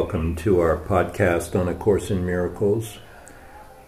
Welcome to our podcast on A Course in Miracles.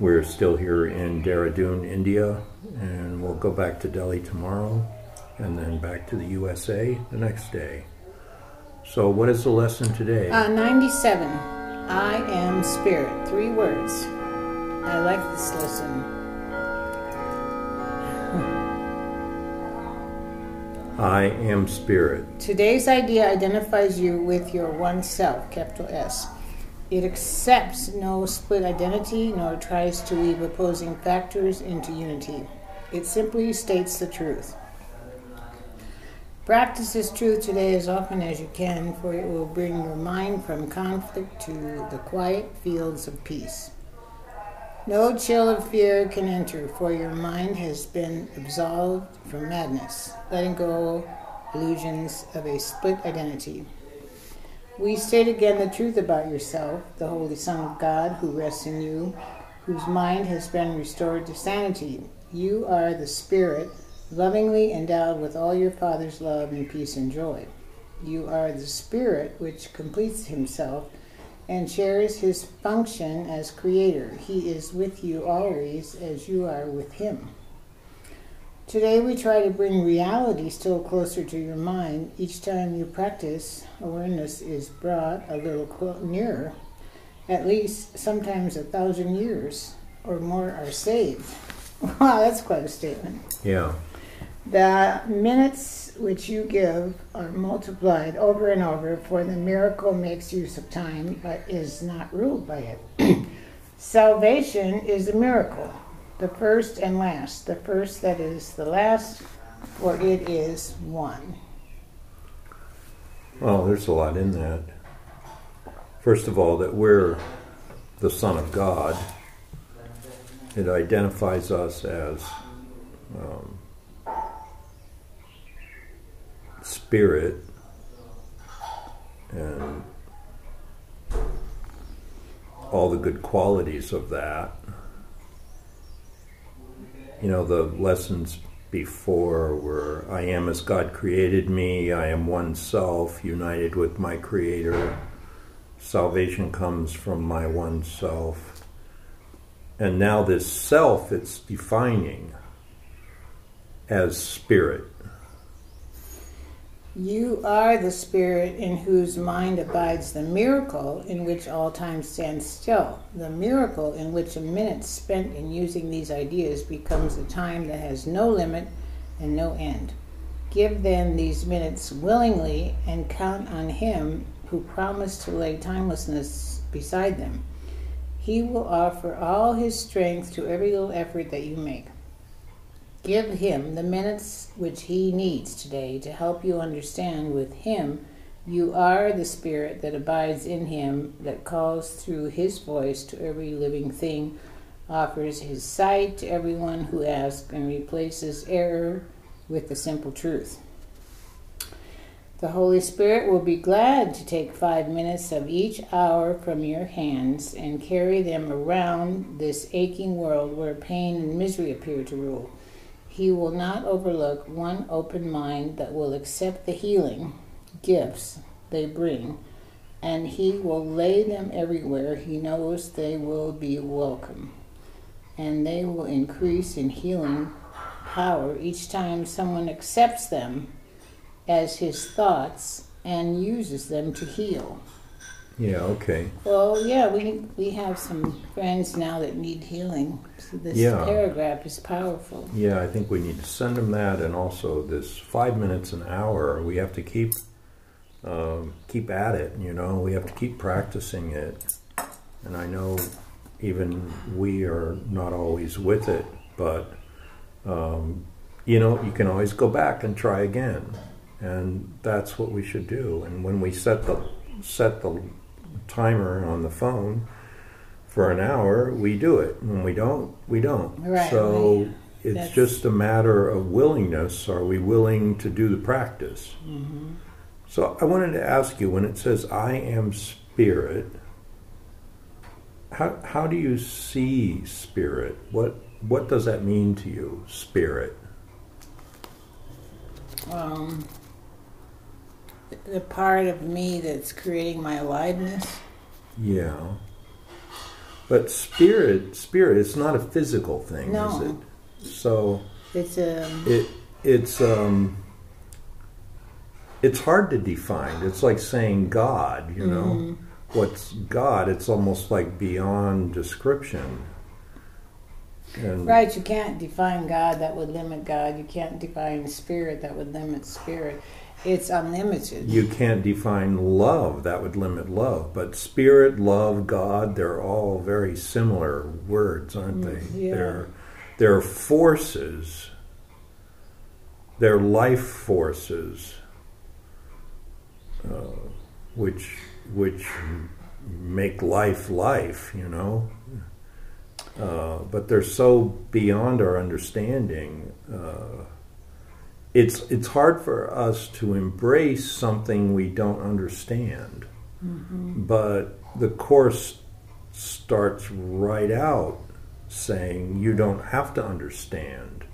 We're still here in Dehradun, India, and we'll go back to Delhi tomorrow, and then back to the USA the next day. So what is the lesson today? 97. I am spirit. 3 words. I like this lesson. I am spirit. Today's idea identifies you with your one self, capital S. It accepts no split identity, nor tries to weave opposing factors into unity. It simply states the truth. Practice this truth today as often as you can, for it will bring your mind from conflict to the quiet fields of peace. No chill of fear can enter, for your mind has been absolved from madness, letting go illusions of a split identity. We state again the truth about yourself, the Holy Son of God who rests in you, whose mind has been restored to sanity. You are the Spirit, lovingly endowed with all your Father's love and peace and joy. You are the Spirit which completes himself and shares his function as creator. He is with you always as you are with him. Today we try to bring reality still closer to your mind. Each time you practice, awareness is brought a little nearer. At least sometimes 1,000 years or more are saved. Wow, that's quite a statement. Yeah. The minutes which you give are multiplied over and over, for the miracle makes use of time, but is not ruled by it. Salvation is a miracle, the first and last, the first that is the last, for it is one. Well, there's a lot in that. First of all, that we're the Son of God. It identifies us as Spirit, and all the good qualities of that. You know, the lessons before were, I am as God created me, I am one self, united with my Creator. Salvation comes from my one self. And now this self, it's defining as spirit. You are the Spirit in whose mind abides the miracle in which all time stands still, the miracle in which a minute spent in using these ideas becomes a time that has no limit and no end. Give then these minutes willingly and count on Him who promised to lay timelessness beside them. He will offer all His strength to every little effort that you make. Give him the minutes which he needs today to help you understand with him you are the spirit that abides in him, that calls through his voice to every living thing, offers his sight to everyone who asks, and replaces error with the simple truth. The Holy Spirit will be glad to take 5 minutes of each hour from your hands and carry them around this aching world where pain and misery appear to rule. He will not overlook one open mind that will accept the healing gifts they bring, and he will lay them everywhere he knows they will be welcome, and they will increase in healing power each time someone accepts them as his thoughts and uses them to heal. Yeah, okay. Well, yeah, we have some friends now that need healing. So this paragraph is powerful. Yeah, I think we need to send them that, and also this 5 minutes an hour. We have to keep at it, you know. We have to keep practicing it. And I know even we are not always with it, but, you know, you can always go back and try again. And that's what we should do. And when we set the timer on the phone for an hour, we do it. When we don't, we don't. Right, so right. It's just a matter of willingness. Are we willing to do the practice? Mm-hmm. So I wanted to ask you, when it says, I am spirit, how do you see spirit? What does that mean to you, spirit? The part of me that's creating my aliveness. Yeah. But spirit, it's not a physical thing, no. Is it? So it's hard to define. It's like saying God, you know. Mm-hmm. What's God? It's almost like beyond description. And right, you can't define God, that would limit God. You can't define spirit, that would limit spirit. It's unlimited. You can't define love, that would limit love. But spirit, love, God, they're all very similar words, aren't they? Yeah. They're forces. They're life forces, which make life, you know. But they're so beyond our understanding. It's hard for us to embrace something we don't understand. Mm-hmm. But the Course starts right out saying you don't have to understand.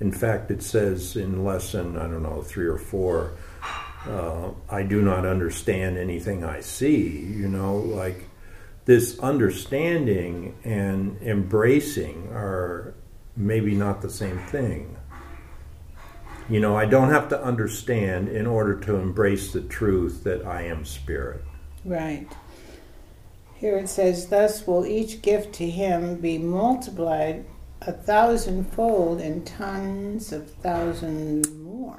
In fact, it says in lesson, I don't know, 3 or 4, I do not understand anything I see, you know, like this understanding and embracing are maybe not the same thing. You know, I don't have to understand in order to embrace the truth that I am spirit. Right. Here it says, thus will each gift to him be multiplied 1,000-fold and tons of 1,000 more.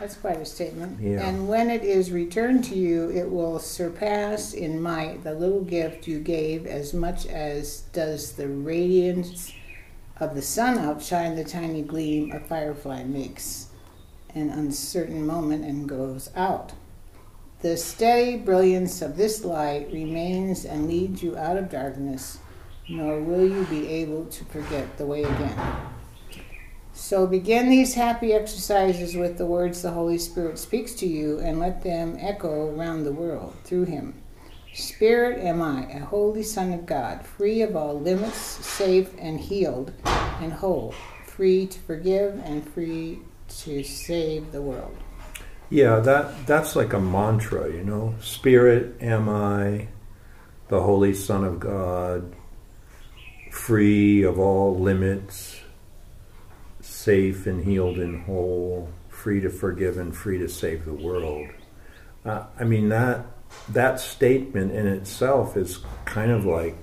That's quite a statement. Yeah. And when it is returned to you, it will surpass in might the little gift you gave, as much as does the radiance of the sun outshine the tiny gleam a firefly makes an uncertain moment and goes out. The steady brilliance of this light remains and leads you out of darkness, nor will you be able to forget the way again. So begin these happy exercises with the words the Holy Spirit speaks to you, and let them echo around the world through him. Spirit am I, a holy Son of God, free of all limits, safe and healed and whole, free to forgive and free to save the world. Yeah, that's like a mantra, you know. Spirit am I, the holy Son of God, free of all limits, safe and healed and whole, free to forgive and free to save the world. I mean, that statement in itself is kind of like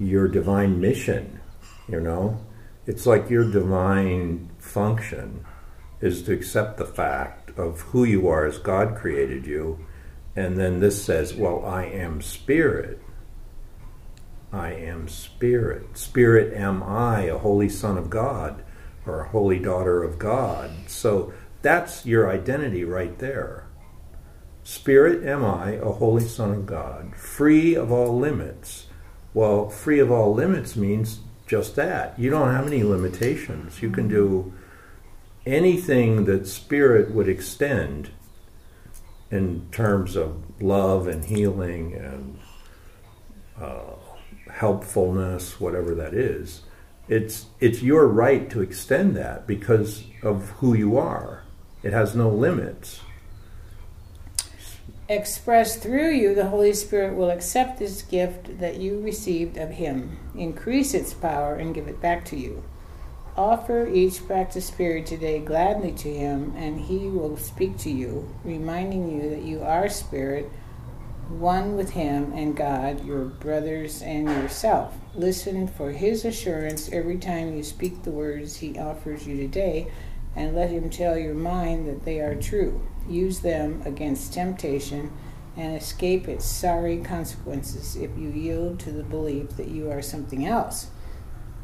your divine mission, you know? It's like your divine function is to accept the fact of who you are as God created you, and then this says, well, I am spirit. I am spirit. Spirit am I, a holy Son of God, or a holy daughter of God. So that's your identity right there. Spirit am I, a holy Son of God, free of all limits. Well, free of all limits means just that. You don't have any limitations. You can do anything that spirit would extend in terms of love and healing and helpfulness, whatever that is. It's your right to extend that because of who you are. It has no limits. Expressed through you, the Holy Spirit will accept this gift that you received of him, increase its power, and give it back to you. Offer each practice period today gladly to him, and he will speak to you, reminding you that you are spirit, one with him and God, your brothers and yourself. Listen for his assurance every time you speak the words he offers you today, and let him tell your mind that they are true. Use them against temptation and escape its sorry consequences if you yield to the belief that you are something else.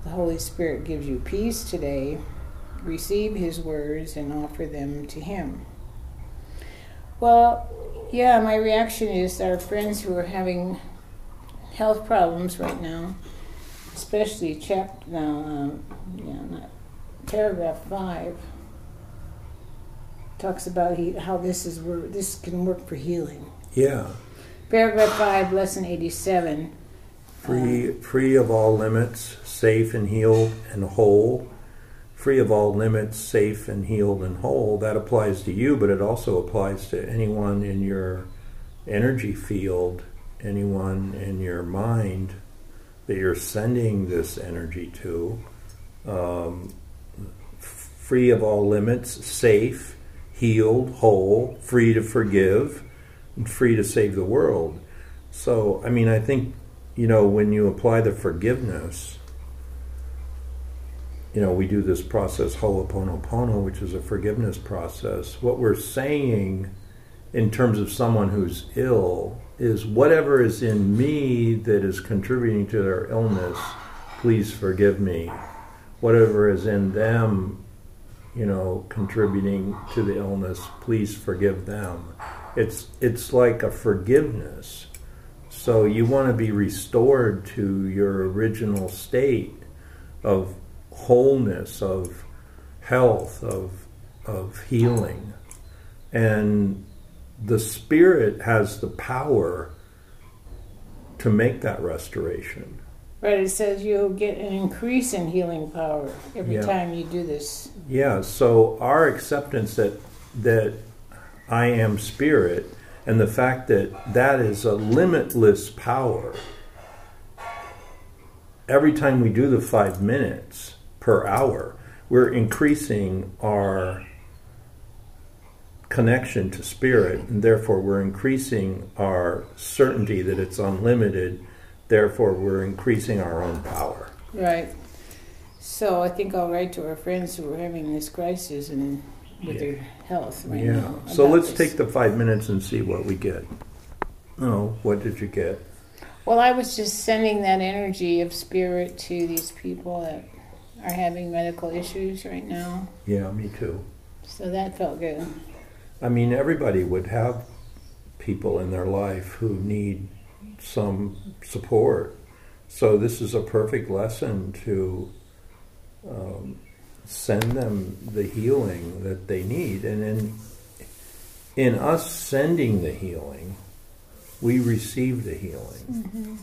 The Holy Spirit gives you peace today. Receive his words and offer them to him. Well, yeah, my reaction is our friends who are having health problems right now, especially paragraph 5 talks about how this can work for healing. Yeah. Paragraph 5, lesson 87. Free of all limits, safe and healed and whole. Free of all limits, safe and healed and whole, that applies to you, but it also applies to anyone in your energy field, anyone in your mind that you're sending this energy to, free of all limits, safe, healed, whole, free to forgive, and free to save the world. So, I mean, I think, you know, when you apply the forgiveness, you know, we do this process, Ho'oponopono, which is a forgiveness process. What we're saying in terms of someone who's ill is, whatever is in me that is contributing to their illness, please forgive me. Whatever is in them, you know, contributing to the illness, please forgive them. It's like a forgiveness. So you want to be restored to your original state of wholeness, of health, of healing. And the Spirit has the power to make that restoration. Right, it says you'll get an increase in healing power every time you do this. Yeah, so our acceptance that I am Spirit, and the fact that that is a limitless power. Every time we do the 5 minutes per hour, we're increasing our connection to Spirit, and therefore we're increasing our certainty that it's unlimited, therefore we're increasing our own power. Right. So I think I'll write to our friends who are having this crisis and with their health right now. So let's take the 5 minutes and see what we get. Oh, what did you get? Well, I was just sending that energy of Spirit to these people that are having medical issues right now. Yeah, me too. So that felt good. I mean, everybody would have people in their life who need some support. So this is a perfect lesson to send them the healing that they need. And in us sending the healing, we receive the healing. Mm-hmm.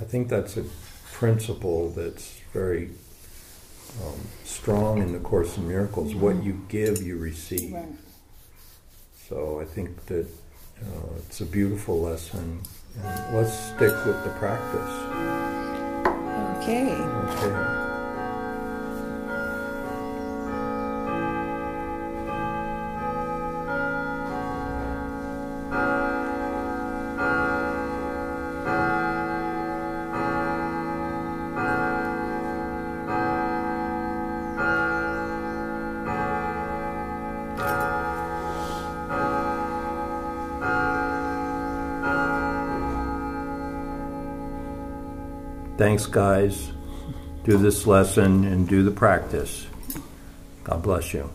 I think that's a principle that's very strong in the Course in Miracles. Mm-hmm. What you give, you receive. Right. So I think that it's a beautiful lesson. And let's stick with the practice. Okay. Okay. Thanks, guys. Do this lesson and do the practice. God bless you.